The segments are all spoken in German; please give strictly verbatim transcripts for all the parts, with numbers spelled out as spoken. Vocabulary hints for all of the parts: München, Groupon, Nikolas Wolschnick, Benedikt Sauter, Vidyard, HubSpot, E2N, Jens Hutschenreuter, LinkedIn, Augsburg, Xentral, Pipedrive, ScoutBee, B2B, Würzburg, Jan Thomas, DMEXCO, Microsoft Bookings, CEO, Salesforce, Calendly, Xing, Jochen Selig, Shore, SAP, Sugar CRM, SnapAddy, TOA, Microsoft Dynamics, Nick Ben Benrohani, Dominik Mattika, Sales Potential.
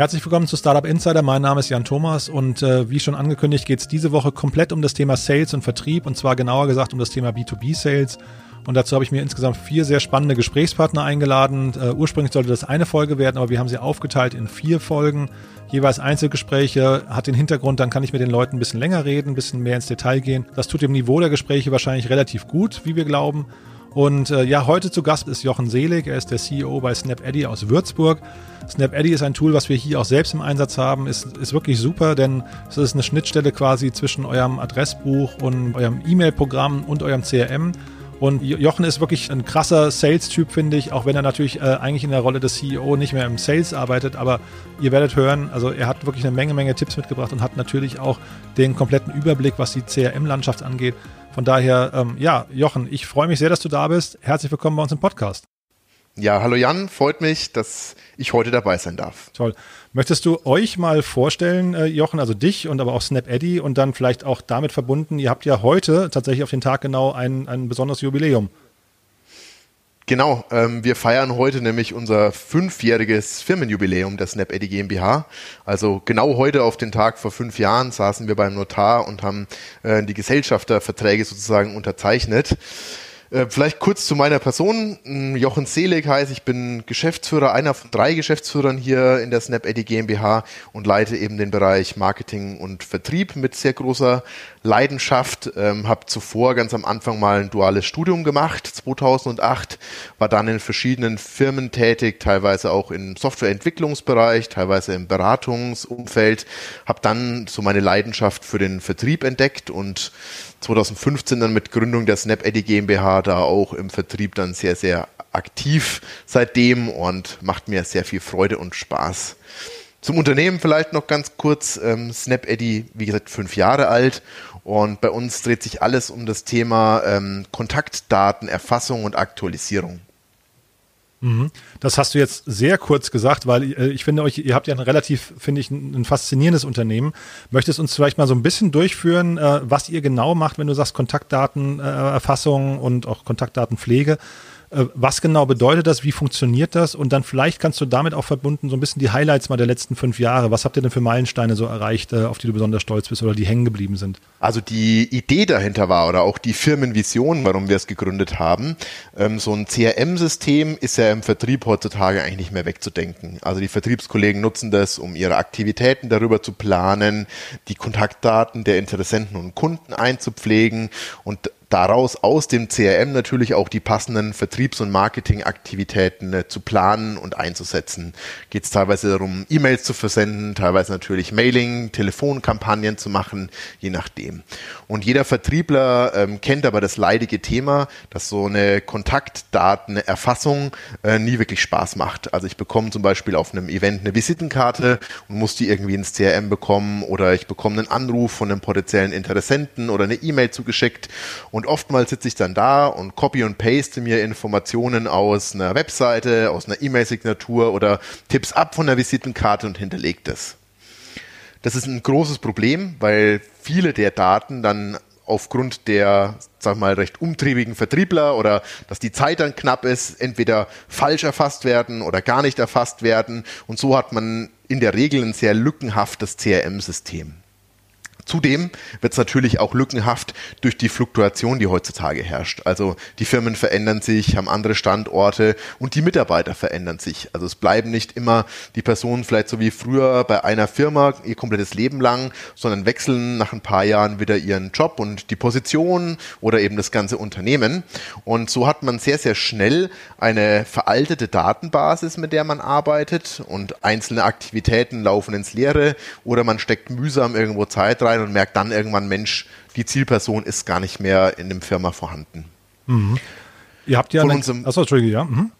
Herzlich willkommen zu Startup Insider. Mein Name ist Jan Thomas und äh, wie schon angekündigt geht es diese Woche komplett um das Thema Sales und Vertrieb, und zwar genauer gesagt um das Thema B zwei B Sales. Und dazu habe ich mir insgesamt vier sehr spannende Gesprächspartner eingeladen. Uh, ursprünglich sollte das eine Folge werden, aber wir haben sie aufgeteilt in vier Folgen. Jeweils Einzelgespräche, hat den Hintergrund, dann kann ich mit den Leuten ein bisschen länger reden, ein bisschen mehr ins Detail gehen. Das tut dem Niveau der Gespräche wahrscheinlich relativ gut, wie wir glauben. Und äh, ja, heute zu Gast ist Jochen Selig, er ist der C E O bei SnapAddy aus Würzburg. SnapAddy ist ein Tool, was wir hier auch selbst im Einsatz haben, ist, ist wirklich super, denn es ist eine Schnittstelle quasi zwischen eurem Adressbuch und eurem E-Mail-Programm und eurem C R M. Und Jochen ist wirklich ein krasser Sales-Typ, finde ich, auch wenn er natürlich äh, eigentlich in der Rolle des C E O nicht mehr im Sales arbeitet. Aber ihr werdet hören, also er hat wirklich eine Menge, Menge Tipps mitgebracht und hat natürlich auch den kompletten Überblick, was die C R M-Landschaft angeht. Von daher, ähm, ja, Jochen, ich freue mich sehr, dass du da bist. Herzlich willkommen bei uns im Podcast. Ja, hallo Jan, freut mich, dass ich heute dabei sein darf. Toll. Möchtest du euch mal vorstellen, äh, Jochen, also dich und aber auch SnapAddy, und dann vielleicht auch damit verbunden, ihr habt ja heute tatsächlich auf den Tag genau ein, ein besonderes Jubiläum. Genau, ähm, wir feiern heute nämlich unser fünfjähriges Firmenjubiläum der SnapAddy GmbH. Also genau heute auf den Tag vor fünf Jahren saßen wir beim Notar und haben äh, die Gesellschafterverträge sozusagen unterzeichnet. Vielleicht kurz zu meiner Person. Jochen Selig heißt, ich bin Geschäftsführer, einer von drei Geschäftsführern hier in der SnapAddy GmbH und leite eben den Bereich Marketing und Vertrieb mit sehr großer Leidenschaft. Ähm, habe zuvor ganz am Anfang mal ein duales Studium gemacht, zweitausendacht, war dann in verschiedenen Firmen tätig, teilweise auch im Softwareentwicklungsbereich, teilweise im Beratungsumfeld. Habe dann so meine Leidenschaft für den Vertrieb entdeckt und zweitausendfünfzehn dann mit Gründung der SnapAddy GmbH da auch im Vertrieb dann sehr, sehr aktiv seitdem und macht mir sehr viel Freude und Spaß. Zum Unternehmen vielleicht noch ganz kurz. Ähm, SnapAddy, wie gesagt, fünf Jahre alt, und bei uns dreht sich alles um das Thema ähm, Kontaktdatenerfassung und Aktualisierung. Das hast du jetzt sehr kurz gesagt, weil äh, ich finde euch, ihr habt ja ein relativ, finde ich, ein, ein faszinierendes Unternehmen. Möchtest uns vielleicht mal so ein bisschen durchführen, äh, was ihr genau macht, wenn du sagst Kontaktdatenerfassung äh, und auch Kontaktdatenpflege? Äh, was genau bedeutet das? Wie funktioniert das? Und dann vielleicht kannst du damit auch verbunden so ein bisschen die Highlights mal der letzten fünf Jahre. Was habt ihr denn für Meilensteine so erreicht, äh, auf die du besonders stolz bist oder die hängen geblieben sind? Also die Idee dahinter war, oder auch die Firmenvision, warum wir es gegründet haben, ähm, so ein C R M-System ist ja im Vertrieb heutzutage eigentlich nicht mehr wegzudenken. Also die Vertriebskollegen nutzen das, um ihre Aktivitäten darüber zu planen, die Kontaktdaten der Interessenten und Kunden einzupflegen und daraus aus dem C R M natürlich auch die passenden Vertriebs- und Marketingaktivitäten äh, zu planen und einzusetzen. Geht es teilweise darum, E-Mails zu versenden, teilweise natürlich Mailing, Telefonkampagnen zu machen, je nachdem. Und jeder Vertriebler ähm, kennt aber das leidige Thema, dass so eine Kontaktdatenerfassung äh, nie wirklich Spaß macht. Also ich bekomme zum Beispiel auf einem Event eine Visitenkarte und muss die irgendwie ins C R M bekommen, oder ich bekomme einen Anruf von einem potenziellen Interessenten oder eine E-Mail zugeschickt. Und Und oftmals sitze ich dann da und copy und paste mir Informationen aus einer Webseite, aus einer E-Mail-Signatur oder Tipps ab von der Visitenkarte und hinterlege das. Das ist ein großes Problem, weil viele der Daten dann aufgrund der, sag mal, recht umtriebigen Vertriebler oder dass die Zeit dann knapp ist, entweder falsch erfasst werden oder gar nicht erfasst werden. Und so hat man in der Regel ein sehr lückenhaftes C R M-System. Zudem wird es natürlich auch lückenhaft durch die Fluktuation, die heutzutage herrscht. Also die Firmen verändern sich, haben andere Standorte und die Mitarbeiter verändern sich. Also es bleiben nicht immer die Personen vielleicht so wie früher bei einer Firma ihr komplettes Leben lang, sondern wechseln nach ein paar Jahren wieder ihren Job und die Position oder eben das ganze Unternehmen. Und so hat man sehr, sehr schnell eine veraltete Datenbasis, mit der man arbeitet, und einzelne Aktivitäten laufen ins Leere oder man steckt mühsam irgendwo Zeit rein und merkt dann irgendwann, Mensch, die Zielperson ist gar nicht mehr in dem Firma vorhanden. Mhm. Ihr habt ja... Von, unserem, achso, Entschuldige, ja. Mhm.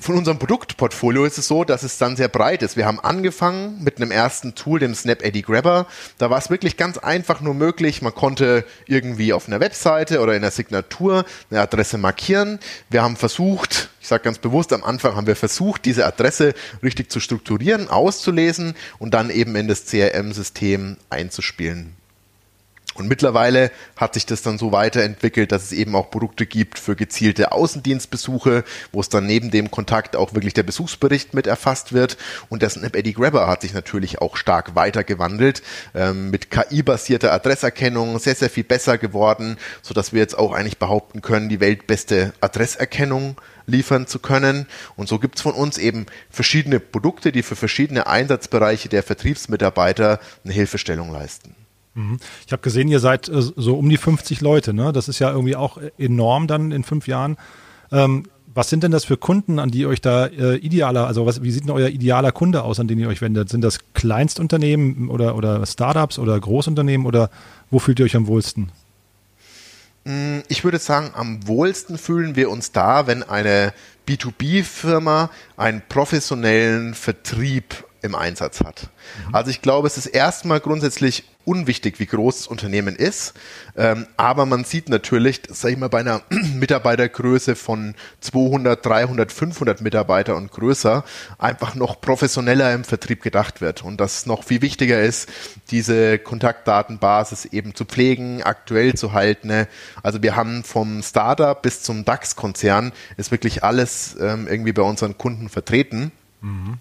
Von unserem Produktportfolio ist es so, dass es dann sehr breit ist. Wir haben angefangen mit einem ersten Tool, dem SnapAddy Grabber. Da war es wirklich ganz einfach nur möglich. Man konnte irgendwie auf einer Webseite oder in der Signatur eine Adresse markieren. Wir haben versucht... Ich sage ganz bewusst, am Anfang haben wir versucht, diese Adresse richtig zu strukturieren, auszulesen und dann eben in das C R M-System einzuspielen. Und mittlerweile hat sich das dann so weiterentwickelt, dass es eben auch Produkte gibt für gezielte Außendienstbesuche, wo es dann neben dem Kontakt auch wirklich der Besuchsbericht mit erfasst wird. Und der SnapAddy Grabber hat sich natürlich auch stark weitergewandelt, ähm, mit K I-basierter Adresserkennung sehr, sehr viel besser geworden, sodass wir jetzt auch eigentlich behaupten können, die weltbeste Adresserkennung liefern zu können. Und so gibt es von uns eben verschiedene Produkte, die für verschiedene Einsatzbereiche der Vertriebsmitarbeiter eine Hilfestellung leisten. Ich habe gesehen, ihr seid so um die fünfzig Leute, ne? Das ist ja irgendwie auch enorm dann in fünf Jahren. Ähm, was sind denn das für Kunden, an die euch da äh, idealer, also was, wie sieht denn euer idealer Kunde aus, an den ihr euch wendet? Sind das Kleinstunternehmen oder, oder Startups oder Großunternehmen oder wo fühlt ihr euch am wohlsten? Ich würde sagen, am wohlsten fühlen wir uns da, wenn eine B zwei B Firma einen professionellen Vertrieb im Einsatz hat. Mhm. Also ich glaube, es ist erstmal grundsätzlich unwichtig, wie groß das Unternehmen ist, ähm, aber man sieht natürlich, sage ich mal, bei einer Mitarbeitergröße von zweihundert, dreihundert, fünfhundert Mitarbeiter und größer einfach noch professioneller im Vertrieb gedacht wird und dass es noch viel wichtiger ist, diese Kontaktdatenbasis eben zu pflegen, aktuell zu halten. Ne? Also wir haben vom Startup bis zum DAX-Konzern ist wirklich alles ähm, irgendwie bei unseren Kunden vertreten.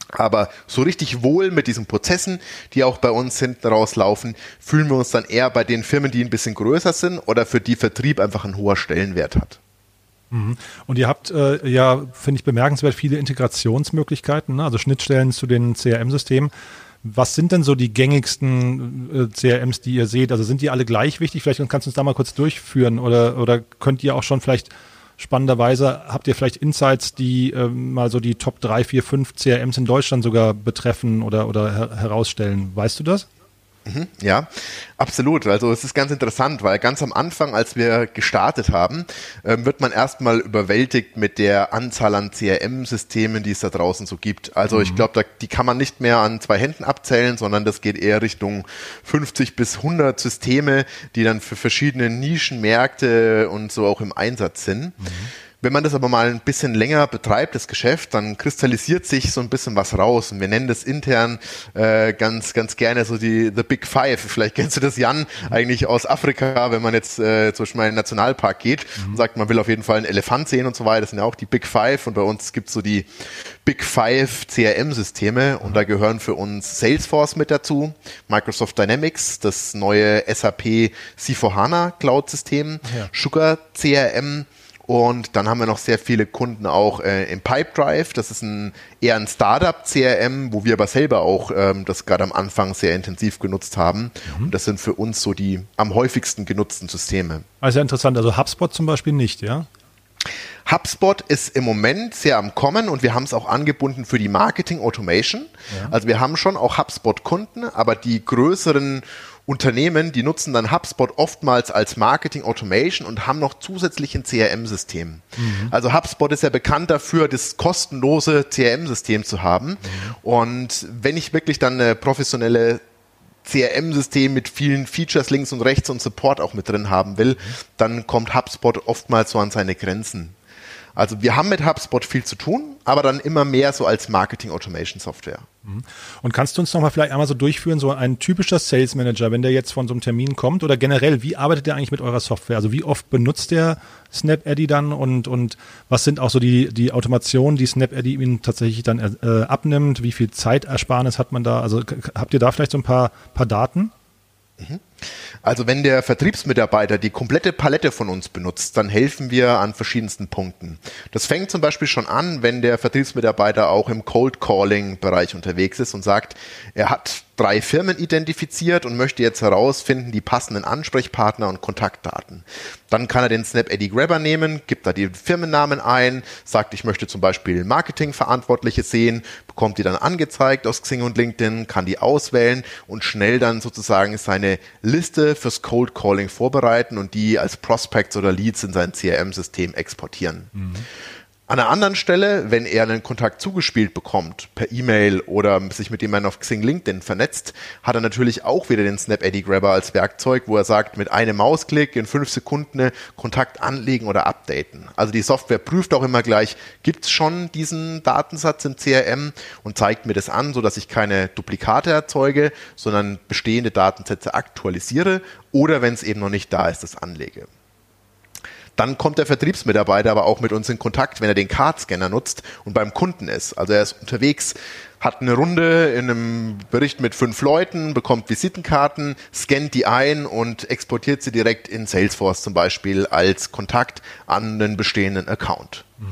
Aber so richtig wohl mit diesen Prozessen, die auch bei uns hinten rauslaufen, fühlen wir uns dann eher bei den Firmen, die ein bisschen größer sind oder für die Vertrieb einfach ein hoher Stellenwert hat. Und ihr habt äh, ja, finde ich bemerkenswert, viele Integrationsmöglichkeiten, ne? Also Schnittstellen zu den C R M-Systemen. Was sind denn so die gängigsten äh, C R Ms, die ihr seht? Also sind die alle gleich wichtig? Vielleicht kannst du uns da mal kurz durchführen oder, oder könnt ihr auch schon vielleicht... Spannenderweise habt ihr vielleicht Insights, die äh, mal so die Top drei, vier, fünf C R Ms in Deutschland sogar betreffen oder, oder her- herausstellen. Weißt du das? Mhm, ja, absolut. Also es ist ganz interessant, weil ganz am Anfang, als wir gestartet haben, ähm, wird man erstmal überwältigt mit der Anzahl an C R M-Systemen, die es da draußen so gibt. Also mhm. ich glaube, da, die kann man nicht mehr an zwei Händen abzählen, sondern das geht eher Richtung fünfzig bis hundert Systeme, die dann für verschiedene Nischenmärkte und so auch im Einsatz sind. Mhm. Wenn man das aber mal ein bisschen länger betreibt, das Geschäft, dann kristallisiert sich so ein bisschen was raus. Und wir nennen das intern äh, ganz ganz gerne so die The Big Five. Vielleicht kennst du das, Jan, eigentlich aus Afrika, wenn man jetzt äh, zum Beispiel mal in den Nationalpark geht und sagt, man will auf jeden Fall einen Elefant sehen und so weiter. Das sind ja auch die Big Five. Und bei uns gibt es so die Big Five C R M-Systeme. Und da gehören für uns Salesforce mit dazu, Microsoft Dynamics, das neue S A P S/vier HANA Cloud-System, ja. Sugar C R M. Und dann haben wir noch sehr viele Kunden auch äh, im Pipedrive. Das ist ein, eher ein Startup-C R M, wo wir aber selber auch ähm, das gerade am Anfang sehr intensiv genutzt haben. Mhm. Und das sind für uns so die am häufigsten genutzten Systeme. Also interessant. Also HubSpot zum Beispiel nicht, ja? HubSpot ist im Moment sehr am Kommen und wir haben es auch angebunden für die Marketing-Automation. Ja. Also wir haben schon auch HubSpot-Kunden, aber die größeren Unternehmen, die nutzen dann HubSpot oftmals als Marketing Automation und haben noch zusätzlich ein C R M-System. Mhm. Also HubSpot ist ja bekannt dafür, das kostenlose C R M-System zu haben. Mhm. Und wenn ich wirklich dann eine professionelle C R M-System mit vielen Features links und rechts und Support auch mit drin haben will, dann kommt HubSpot oftmals so an seine Grenzen. Also wir haben mit HubSpot viel zu tun, aber dann immer mehr so als Marketing-Automation-Software. Und kannst du uns nochmal vielleicht einmal so durchführen, so ein typischer Sales Manager, wenn der jetzt von so einem Termin kommt oder generell, wie arbeitet der eigentlich mit eurer Software? Also wie oft benutzt der SnapAddy dann und, und was sind auch so die, die Automationen, die SnapAddy ihm tatsächlich dann äh, abnimmt? Wie viel Zeitersparnis hat man da? Also habt ihr da vielleicht so ein paar, paar Daten? Mhm. Also wenn der Vertriebsmitarbeiter die komplette Palette von uns benutzt, dann helfen wir an verschiedensten Punkten. Das fängt zum Beispiel schon an, wenn der Vertriebsmitarbeiter auch im Cold-Calling-Bereich unterwegs ist und sagt, er hat drei Firmen identifiziert und möchte jetzt herausfinden, die passenden Ansprechpartner und Kontaktdaten. Dann kann er den SnapAddy Grabber nehmen, gibt da die Firmennamen ein, sagt, ich möchte zum Beispiel Marketingverantwortliche sehen, bekommt die dann angezeigt aus Xing und LinkedIn, kann die auswählen und schnell dann sozusagen seine Liste fürs Cold Calling vorbereiten und die als Prospects oder Leads in sein C R M-System exportieren. Mhm. An einer anderen Stelle, wenn er einen Kontakt zugespielt bekommt, per E-Mail oder sich mit jemandem auf Xing, LinkedIn vernetzt, hat er natürlich auch wieder den SnapAddy-Grabber als Werkzeug, wo er sagt, mit einem Mausklick in fünf Sekunden Kontakt anlegen oder updaten. Also die Software prüft auch immer gleich, gibt es schon diesen Datensatz im C R M und zeigt mir das an, sodass ich keine Duplikate erzeuge, sondern bestehende Datensätze aktualisiere oder wenn es eben noch nicht da ist, das anlege. Dann kommt der Vertriebsmitarbeiter aber auch mit uns in Kontakt, wenn er den Card-Scanner nutzt und beim Kunden ist. Also er ist unterwegs, hat eine Runde in einem Bericht mit fünf Leuten, bekommt Visitenkarten, scannt die ein und exportiert sie direkt in Salesforce zum Beispiel als Kontakt an den bestehenden Account. Mhm.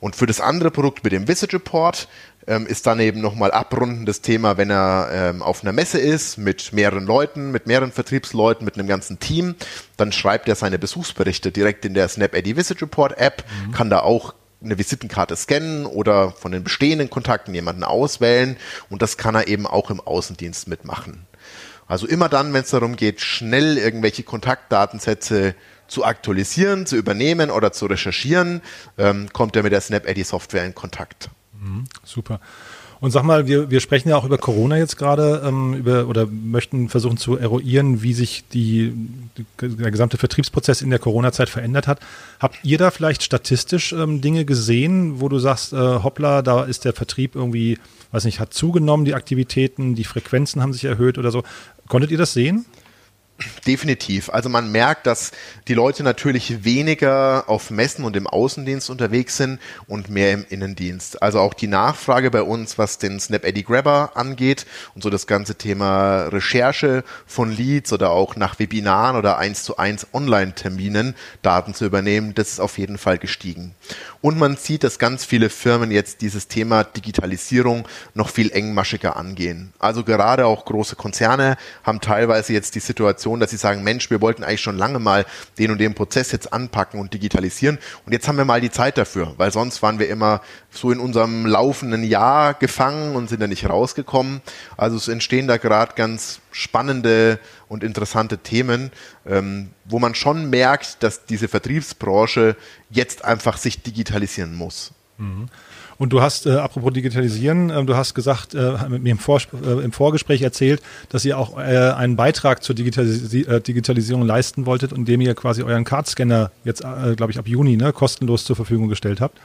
Und für das andere Produkt mit dem Visit Report ähm, ist dann eben nochmal abrundendes Thema, wenn er ähm, auf einer Messe ist, mit mehreren Leuten, mit mehreren Vertriebsleuten, mit einem ganzen Team, dann schreibt er seine Besuchsberichte direkt in der SnapAddy Visit Report App, mhm. kann da auch eine Visitenkarte scannen oder von den bestehenden Kontakten jemanden auswählen und das kann er eben auch im Außendienst mitmachen. Also immer dann, wenn es darum geht, schnell irgendwelche Kontaktdatensätze zu aktualisieren, zu übernehmen oder zu recherchieren, ähm, kommt er mit der SnapAddy-Software in Kontakt. Mhm, super. Und sag mal, wir, wir sprechen ja auch über Corona jetzt gerade ähm, über oder möchten versuchen zu eruieren, wie sich die, die, der gesamte Vertriebsprozess in der Corona-Zeit verändert hat. Habt ihr da vielleicht statistisch ähm, Dinge gesehen, wo du sagst, äh, hoppla, da ist der Vertrieb irgendwie, weiß nicht, hat zugenommen, die Aktivitäten, die Frequenzen haben sich erhöht oder so. Konntet ihr das sehen? Definitiv. Also man merkt, dass die Leute natürlich weniger auf Messen und im Außendienst unterwegs sind und mehr im Innendienst. Also auch die Nachfrage bei uns, was den SnapAddy Grabber angeht und so das ganze Thema Recherche von Leads oder auch nach Webinaren oder eins zu eins Online-Terminen Daten zu übernehmen, das ist auf jeden Fall gestiegen. Und man sieht, dass ganz viele Firmen jetzt dieses Thema Digitalisierung noch viel engmaschiger angehen. Also gerade auch große Konzerne haben teilweise jetzt die Situation, dass sie sagen, Mensch, wir wollten eigentlich schon lange mal den und den Prozess jetzt anpacken und digitalisieren und jetzt haben wir mal die Zeit dafür, weil sonst waren wir immer so in unserem laufenden Jahr gefangen und sind da nicht rausgekommen. Also es entstehen da gerade ganz spannende und interessante Themen, ähm, wo man schon merkt, dass diese Vertriebsbranche jetzt einfach sich digitalisieren muss. Mhm. Und du hast, äh, apropos Digitalisieren, äh, du hast gesagt, äh, mit mir im, Vorspr- äh, im Vorgespräch erzählt, dass ihr auch äh, einen Beitrag zur Digitalis- äh, Digitalisierung leisten wolltet, indem ihr quasi euren Card-Scanner jetzt, äh, glaube ich, ab Juni ne, kostenlos zur Verfügung gestellt habt.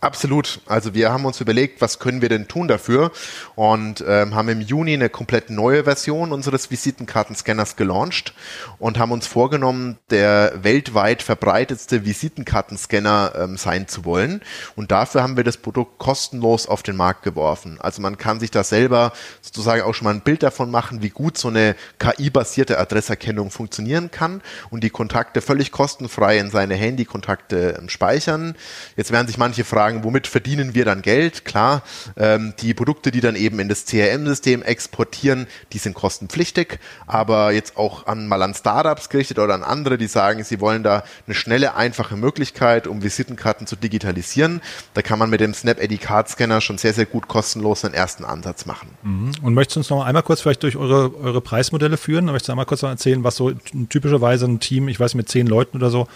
Absolut. Also wir haben uns überlegt, was können wir denn tun dafür und ähm, haben im Juni eine komplett neue Version unseres Visitenkartenscanners gelauncht und haben uns vorgenommen, der weltweit verbreitetste Visitenkartenscanner ähm, sein zu wollen und dafür haben wir das Produkt kostenlos auf den Markt geworfen. Also man kann sich da selber sozusagen auch schon mal ein Bild davon machen, wie gut so eine K I-basierte Adresserkennung funktionieren kann und die Kontakte völlig kostenfrei in seine Handykontakte ähm, speichern. Jetzt werden sich manche fragen, womit verdienen wir dann Geld? Klar, ähm, die Produkte, die dann eben in das C R M-System exportieren, die sind kostenpflichtig, aber jetzt auch an, mal an Startups gerichtet oder an andere, die sagen, sie wollen da eine schnelle, einfache Möglichkeit, um Visitenkarten zu digitalisieren. Da kann man mit dem SnapAddy Card Scanner schon sehr, sehr gut kostenlos einen ersten Ansatz machen. Mhm. Und möchtest du uns noch einmal kurz vielleicht durch eure, eure Preismodelle führen? Möchtest du einmal kurz noch erzählen, was so typischerweise ein Team, ich weiß mit zehn Leuten oder so,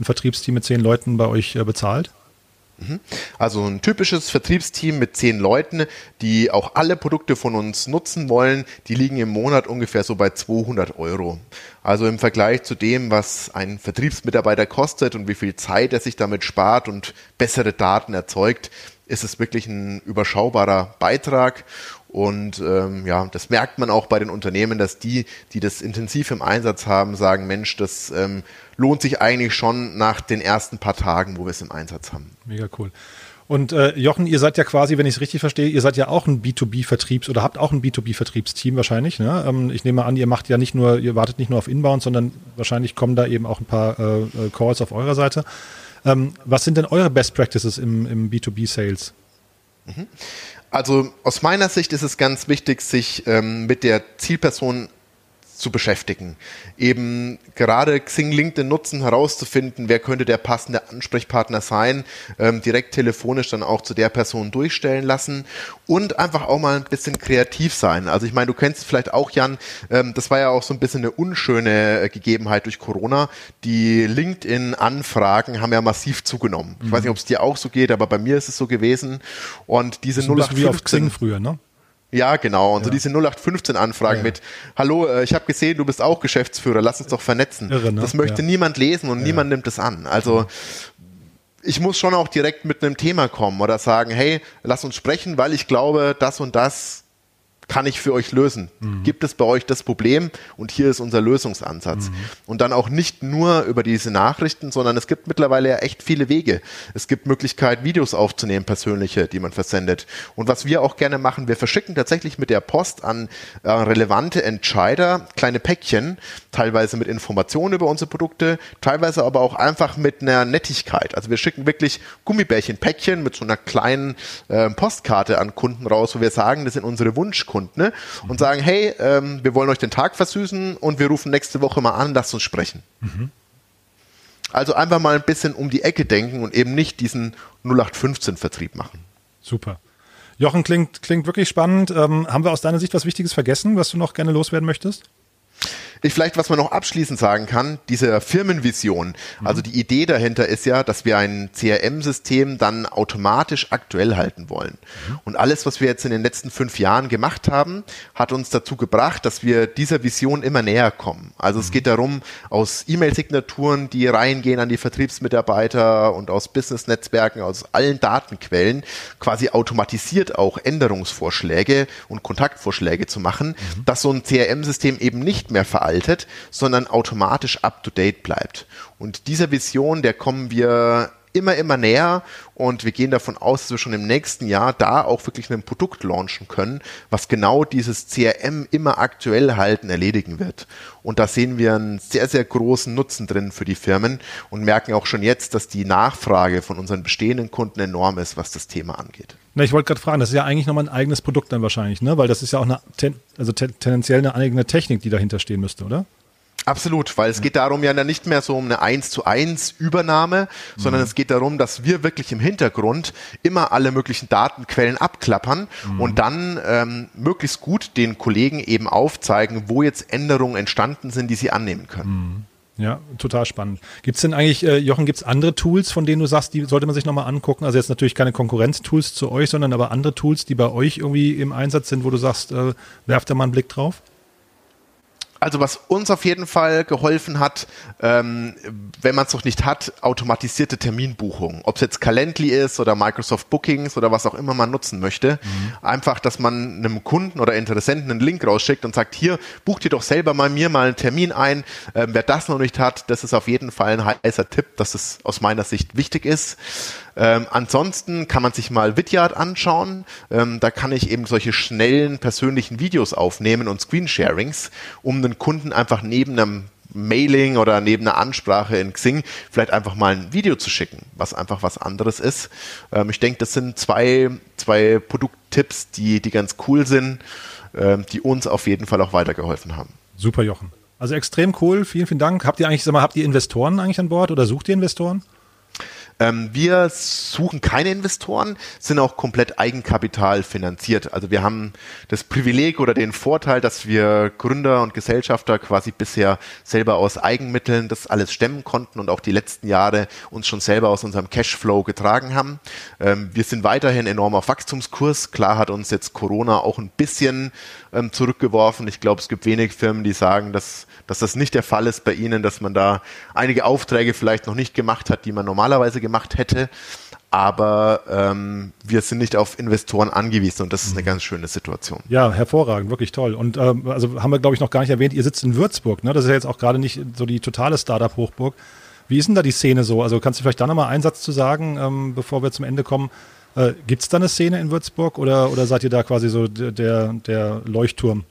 ein Vertriebsteam mit zehn Leuten bei euch äh, bezahlt? Also ein typisches Vertriebsteam mit zehn Leuten, die auch alle Produkte von uns nutzen wollen, die liegen im Monat ungefähr so bei zweihundert Euro. Also im Vergleich zu dem, was ein Vertriebsmitarbeiter kostet und wie viel Zeit er sich damit spart und bessere Daten erzeugt, ist es wirklich ein überschaubarer Beitrag. Und ähm, ja, das merkt man auch bei den Unternehmen, dass die, die das intensiv im Einsatz haben, sagen, Mensch, das ähm, lohnt sich eigentlich schon nach den ersten paar Tagen, wo wir es im Einsatz haben. Mega cool. Und äh, Jochen, ihr seid ja quasi, wenn ich es richtig verstehe, ihr seid ja auch ein B zwei B-Vertriebs- oder habt auch ein B zwei B-Vertriebsteam wahrscheinlich. Ne? Ähm, ich nehme an, ihr macht ja nicht nur, ihr wartet nicht nur auf Inbound, sondern wahrscheinlich kommen da eben auch ein paar äh, Calls auf eurer Seite. Ähm, was sind denn eure Best Practices im, im B zwei B-Sales? Mhm. Also aus meiner Sicht ist es ganz wichtig, sich ähm, mit der Zielperson zu beschäftigen. Eben gerade Xing, LinkedIn nutzen, herauszufinden, wer könnte der passende Ansprechpartner sein, ähm, direkt telefonisch dann auch zu der Person durchstellen lassen und einfach auch mal ein bisschen kreativ sein. Also ich meine, du kennst vielleicht auch, Jan, ähm, das war ja auch so ein bisschen eine unschöne Gegebenheit durch Corona. Die LinkedIn-Anfragen haben ja massiv zugenommen. Mhm. Ich weiß nicht, ob es dir auch so geht, aber bei mir ist es so gewesen. Und diese null acht fünfzehn... Das ist ein bisschen wie auf Xing früher, ne? Ja, genau. Und ja. so diese null acht fünfzehn Anfragen ja. mit, hallo, ich habe gesehen, du bist auch Geschäftsführer, lass uns doch vernetzen. Irre, ne? Das möchte ja. niemand lesen und ja. niemand nimmt es an. Also ich muss schon auch direkt mit einem Thema kommen oder sagen, hey, lass uns sprechen, weil ich glaube, das und das kann ich für euch lösen. Mhm. Gibt es bei euch das Problem? Und hier ist unser Lösungsansatz. Mhm. Und dann auch nicht nur über diese Nachrichten, sondern es gibt mittlerweile ja echt viele Wege. Es gibt Möglichkeit, Videos aufzunehmen, persönliche, die man versendet. Und was wir auch gerne machen, wir verschicken tatsächlich mit der Post an äh, relevante Entscheider kleine Päckchen, teilweise mit Informationen über unsere Produkte, teilweise aber auch einfach mit einer Nettigkeit. Also wir schicken wirklich Gummibärchen-Päckchen mit so einer kleinen äh, Postkarte an Kunden raus, wo wir sagen, das sind unsere Wunschkunden. Ne? Und mhm. sagen, hey, ähm, wir wollen euch den Tag versüßen und wir rufen nächste Woche mal an, lasst uns sprechen. Mhm. Also einfach mal ein bisschen um die Ecke denken und eben nicht diesen null acht fünfzehn Vertrieb machen. Super. Jochen, klingt, klingt wirklich spannend. Ähm, haben wir aus deiner Sicht was Wichtiges vergessen, was du noch gerne loswerden möchtest? Ich vielleicht, was man noch abschließend sagen kann, diese Firmenvision, also die Idee dahinter ist ja, dass wir ein C R M-System dann automatisch aktuell halten wollen. Und alles, was wir jetzt in den letzten fünf Jahren gemacht haben, hat uns dazu gebracht, dass wir dieser Vision immer näher kommen. Also es geht darum, aus E-Mail-Signaturen, die reingehen an die Vertriebsmitarbeiter und aus Business-Netzwerken, aus allen Datenquellen, quasi automatisiert auch Änderungsvorschläge und Kontaktvorschläge zu machen, dass so ein C R M-System eben nicht mehr verarbeitet Altet, sondern automatisch up-to-date bleibt. Und dieser Vision, der kommen wir immer, immer näher und wir gehen davon aus, dass wir schon im nächsten Jahr da auch wirklich ein Produkt launchen können, was genau dieses C R M immer aktuell halten erledigen wird. Und da sehen wir einen sehr, sehr großen Nutzen drin für die Firmen und merken auch schon jetzt, dass die Nachfrage von unseren bestehenden Kunden enorm ist, was das Thema angeht. Na, ich wollte gerade fragen, das ist ja eigentlich nochmal ein eigenes Produkt dann wahrscheinlich, ne? Weil das ist ja auch eine, ten, also te, tendenziell eine eigene Technik, die dahinter stehen müsste, oder? Absolut, weil es geht darum ja nicht mehr so um eine eins zu eins Übernahme, sondern mhm. es geht darum, dass wir wirklich im Hintergrund immer alle möglichen Datenquellen abklappern mhm. und dann ähm, möglichst gut den Kollegen eben aufzeigen, wo jetzt Änderungen entstanden sind, die sie annehmen können. Mhm. Ja, total spannend. Gibt es denn eigentlich, äh, Jochen, gibt es andere Tools, von denen du sagst, die sollte man sich nochmal angucken? Also jetzt natürlich keine Konkurrenztools zu euch, sondern aber andere Tools, die bei euch irgendwie im Einsatz sind, wo du sagst, äh, werft da mal einen Blick drauf? Also was uns auf jeden Fall geholfen hat, ähm, wenn man es noch nicht hat, automatisierte Terminbuchungen. Ob es jetzt Calendly ist oder Microsoft Bookings oder was auch immer man nutzen möchte. Mhm. Einfach, dass man einem Kunden oder Interessenten einen Link rausschickt und sagt, hier, buch dir doch selber mal mir mal einen Termin ein. Ähm, wer das noch nicht hat, das ist auf jeden Fall ein heißer Tipp, dass es aus meiner Sicht wichtig ist. Ähm, ansonsten kann man sich mal Vidyard anschauen. Ähm, da kann ich eben solche schnellen persönlichen Videos aufnehmen und Screensharings, um den Kunden einfach neben einem Mailing oder neben einer Ansprache in Xing vielleicht einfach mal ein Video zu schicken, was einfach was anderes ist. Ähm, ich denke, das sind zwei, zwei Produkttipps, die, die ganz cool sind, ähm, die uns auf jeden Fall auch weitergeholfen haben. Super, Jochen. Also extrem cool. Vielen, vielen Dank. Habt ihr eigentlich, sag mal, habt ihr Investoren eigentlich an Bord oder sucht ihr Investoren? Wir suchen keine Investoren, sind auch komplett Eigenkapital finanziert. Also wir haben das Privileg oder den Vorteil, dass wir Gründer und Gesellschafter quasi bisher selber aus Eigenmitteln das alles stemmen konnten und auch die letzten Jahre uns schon selber aus unserem Cashflow getragen haben. Wir sind weiterhin enorm auf Wachstumskurs. Klar hat uns jetzt Corona auch ein bisschen zurückgeworfen. Ich glaube, es gibt wenig Firmen, die sagen, dass, dass das nicht der Fall ist bei ihnen, dass man da einige Aufträge vielleicht noch nicht gemacht hat, die man normalerweise gemacht hat. gemacht hätte, aber ähm, wir sind nicht auf Investoren angewiesen und das ist eine ganz schöne Situation. Ja, hervorragend, wirklich toll. Und ähm, also haben wir, glaube ich, noch gar nicht erwähnt, ihr sitzt in Würzburg, ne? Das ist ja jetzt auch gerade nicht so die totale Startup-Hochburg. Wie ist denn da die Szene so? Also kannst du vielleicht da nochmal einen Satz zu sagen, ähm, bevor wir zum Ende kommen? Äh, gibt es da eine Szene in Würzburg oder, oder seid ihr da quasi so der, der Leuchtturm?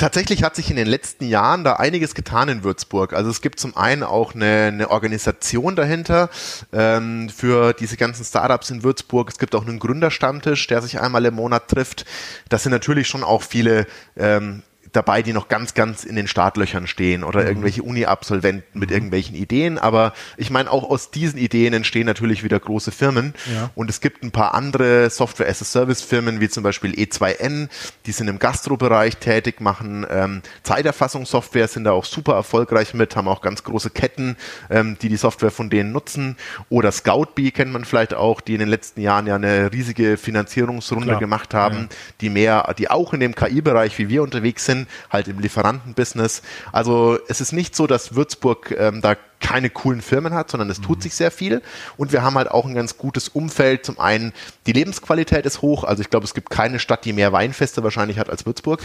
Tatsächlich hat sich in den letzten Jahren da einiges getan in Würzburg. Also es gibt zum einen auch eine, eine Organisation dahinter ähm, für diese ganzen Startups in Würzburg. Es gibt auch einen Gründerstammtisch, der sich einmal im Monat trifft. Das sind natürlich schon auch viele ähm, dabei, die noch ganz, ganz in den Startlöchern stehen oder mhm. irgendwelche Uni-Absolventen mit mhm. irgendwelchen Ideen. Aber ich meine, auch aus diesen Ideen entstehen natürlich wieder große Firmen. Ja. Und es gibt ein paar andere Software-as-a-Service-Firmen, wie zum Beispiel E zwei N, die sind im Gastrobereich tätig, machen ähm, Zeiterfassungssoftware, sind da auch super erfolgreich mit, haben auch ganz große Ketten, ähm, die die Software von denen nutzen. Oder ScoutBee kennt man vielleicht auch, die in den letzten Jahren ja eine riesige Finanzierungsrunde Klar. gemacht haben, ja. die mehr, die auch in dem K I-Bereich, wie wir unterwegs sind, halt im Lieferantenbusiness. Also es ist nicht so, dass Würzburg ähm, da keine coolen Firmen hat, sondern es tut mhm. sich sehr viel und wir haben halt auch ein ganz gutes Umfeld. Zum einen, die Lebensqualität ist hoch, also ich glaube, es gibt keine Stadt, die mehr Weinfeste wahrscheinlich hat als Würzburg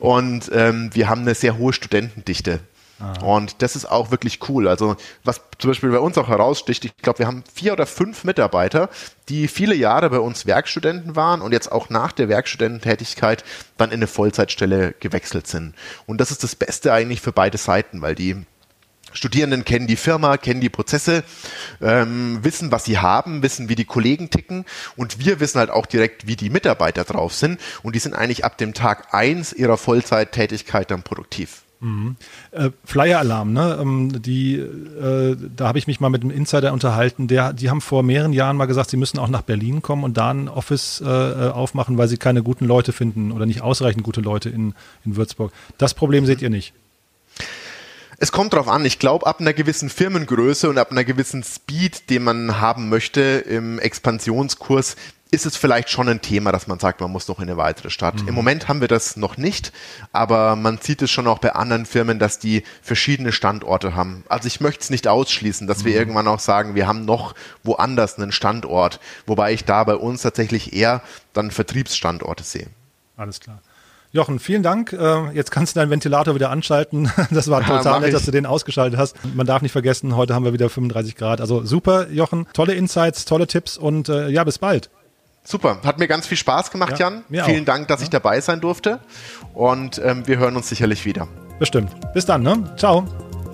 und ähm, wir haben eine sehr hohe Studentendichte. Ah. Und das ist auch wirklich cool. Also was zum Beispiel bei uns auch heraussticht, ich glaube, wir haben vier oder fünf Mitarbeiter, die viele Jahre bei uns Werkstudenten waren und jetzt auch nach der Werkstudententätigkeit dann in eine Vollzeitstelle gewechselt sind. Und das ist das Beste eigentlich für beide Seiten, weil die Studierenden kennen die Firma, kennen die Prozesse, ähm, wissen, was sie haben, wissen, wie die Kollegen ticken und wir wissen halt auch direkt, wie die Mitarbeiter drauf sind und die sind eigentlich ab dem Tag eins ihrer Vollzeittätigkeit dann produktiv. Mhm. Äh, Flyer-Alarm, ne? Ähm, die, äh, da habe ich mich mal mit einem Insider unterhalten, der, die haben vor mehreren Jahren mal gesagt, sie müssen auch nach Berlin kommen und da ein Office äh, aufmachen, weil sie keine guten Leute finden oder nicht ausreichend gute Leute in, in Würzburg. Das Problem seht ihr nicht. Es kommt drauf an. Ich glaube, ab einer gewissen Firmengröße und ab einer gewissen Speed, den man haben möchte im Expansionskurs, ist es vielleicht schon ein Thema, dass man sagt, man muss noch in eine weitere Stadt. Mhm. Im Moment haben wir das noch nicht, aber man sieht es schon auch bei anderen Firmen, dass die verschiedene Standorte haben. Also ich möchte es nicht ausschließen, dass mhm. wir irgendwann auch sagen, wir haben noch woanders einen Standort, wobei ich da bei uns tatsächlich eher dann Vertriebsstandorte sehe. Alles klar. Jochen, vielen Dank. Jetzt kannst du deinen Ventilator wieder anschalten. Das war total ja, nett, ich. dass du den ausgeschaltet hast. Man darf nicht vergessen, heute haben wir wieder fünfunddreißig Grad. Also super, Jochen. Tolle Insights, tolle Tipps und ja, bis bald. Super. Hat mir ganz viel Spaß gemacht, ja, Jan. Vielen auch. Dank, dass ja. ich dabei sein durfte. Und ähm, wir hören uns sicherlich wieder. Bestimmt. Bis dann, ne? Ciao.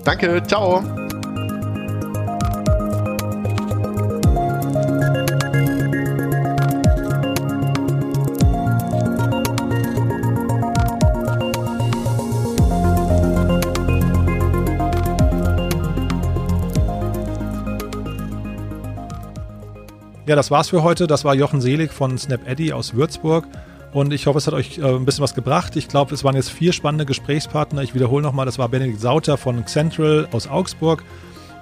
Danke. Ciao. Ja, das war's für heute. Das war Jochen Selig von SnapAddy aus Würzburg und ich hoffe, es hat euch äh, ein bisschen was gebracht. Ich glaube, es waren jetzt vier spannende Gesprächspartner. Ich wiederhole nochmal, das war Benedikt Sauter von Xentral aus Augsburg.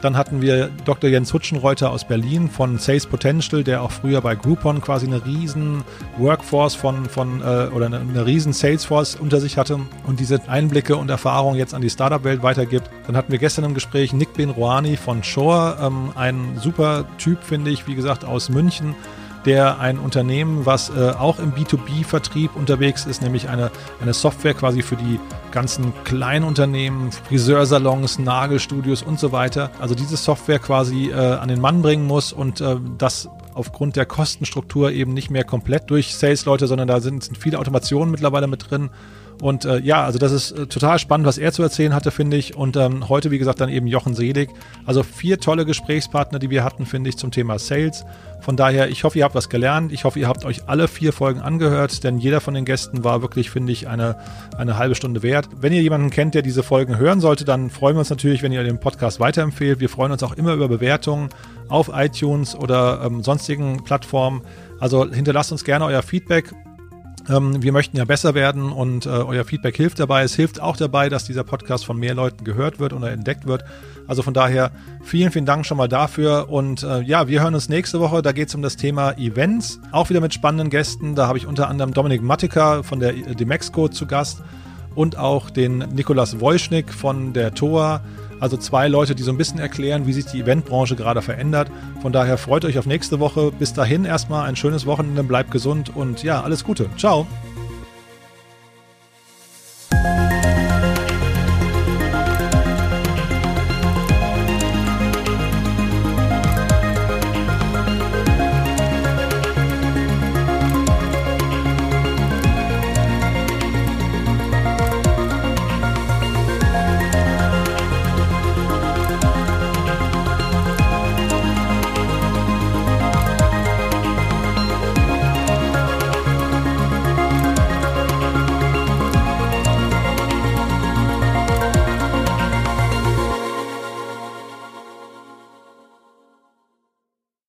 Dann hatten wir Doktor Jens Hutschenreuter aus Berlin von Sales Potential, der auch früher bei Groupon quasi eine riesen Workforce von, von äh, oder eine, eine riesen Salesforce unter sich hatte und diese Einblicke und Erfahrungen jetzt an die Startup-Welt weitergibt. Dann hatten wir gestern im Gespräch Nick Ben Benrohani von Shore, ähm, ein super Typ, finde ich, wie gesagt, aus München, der ein Unternehmen, was äh, auch im B zwei B-Vertrieb unterwegs ist, nämlich eine, eine Software quasi für die ganzen kleinen Unternehmen, Friseursalons, Nagelstudios und so weiter. Also diese Software quasi äh, an den Mann bringen muss und äh, das aufgrund der Kostenstruktur eben nicht mehr komplett durch Sales-Leute, sondern da sind, sind viele Automationen mittlerweile mit drin. Und äh, ja, also das ist äh, total spannend, was er zu erzählen hatte, finde ich. Und ähm, heute, wie gesagt, dann eben Jochen Selig. Also vier tolle Gesprächspartner, die wir hatten, finde ich, zum Thema Sales. Von daher, ich hoffe, ihr habt was gelernt. Ich hoffe, ihr habt euch alle vier Folgen angehört, denn jeder von den Gästen war wirklich, finde ich, eine, eine halbe Stunde wert. Wenn ihr jemanden kennt, der diese Folgen hören sollte, dann freuen wir uns natürlich, wenn ihr den Podcast weiterempfehlt. Wir freuen uns auch immer über Bewertungen auf iTunes oder ähm, sonstigen Plattformen. Also hinterlasst uns gerne euer Feedback. Wir möchten ja besser werden und äh, euer Feedback hilft dabei. Es hilft auch dabei, dass dieser Podcast von mehr Leuten gehört wird oder entdeckt wird. Also von daher vielen, vielen Dank schon mal dafür. Und äh, ja, wir hören uns nächste Woche. Da geht es um das Thema Events. Auch wieder mit spannenden Gästen. Da habe ich unter anderem Dominik Mattika von der D M E X C O zu Gast und auch den Nikolas Wolschnick von der T O A. Also zwei Leute, die so ein bisschen erklären, wie sich die Eventbranche gerade verändert. Von daher freut euch auf nächste Woche. Bis dahin erstmal ein schönes Wochenende, bleibt gesund und ja, alles Gute. Ciao.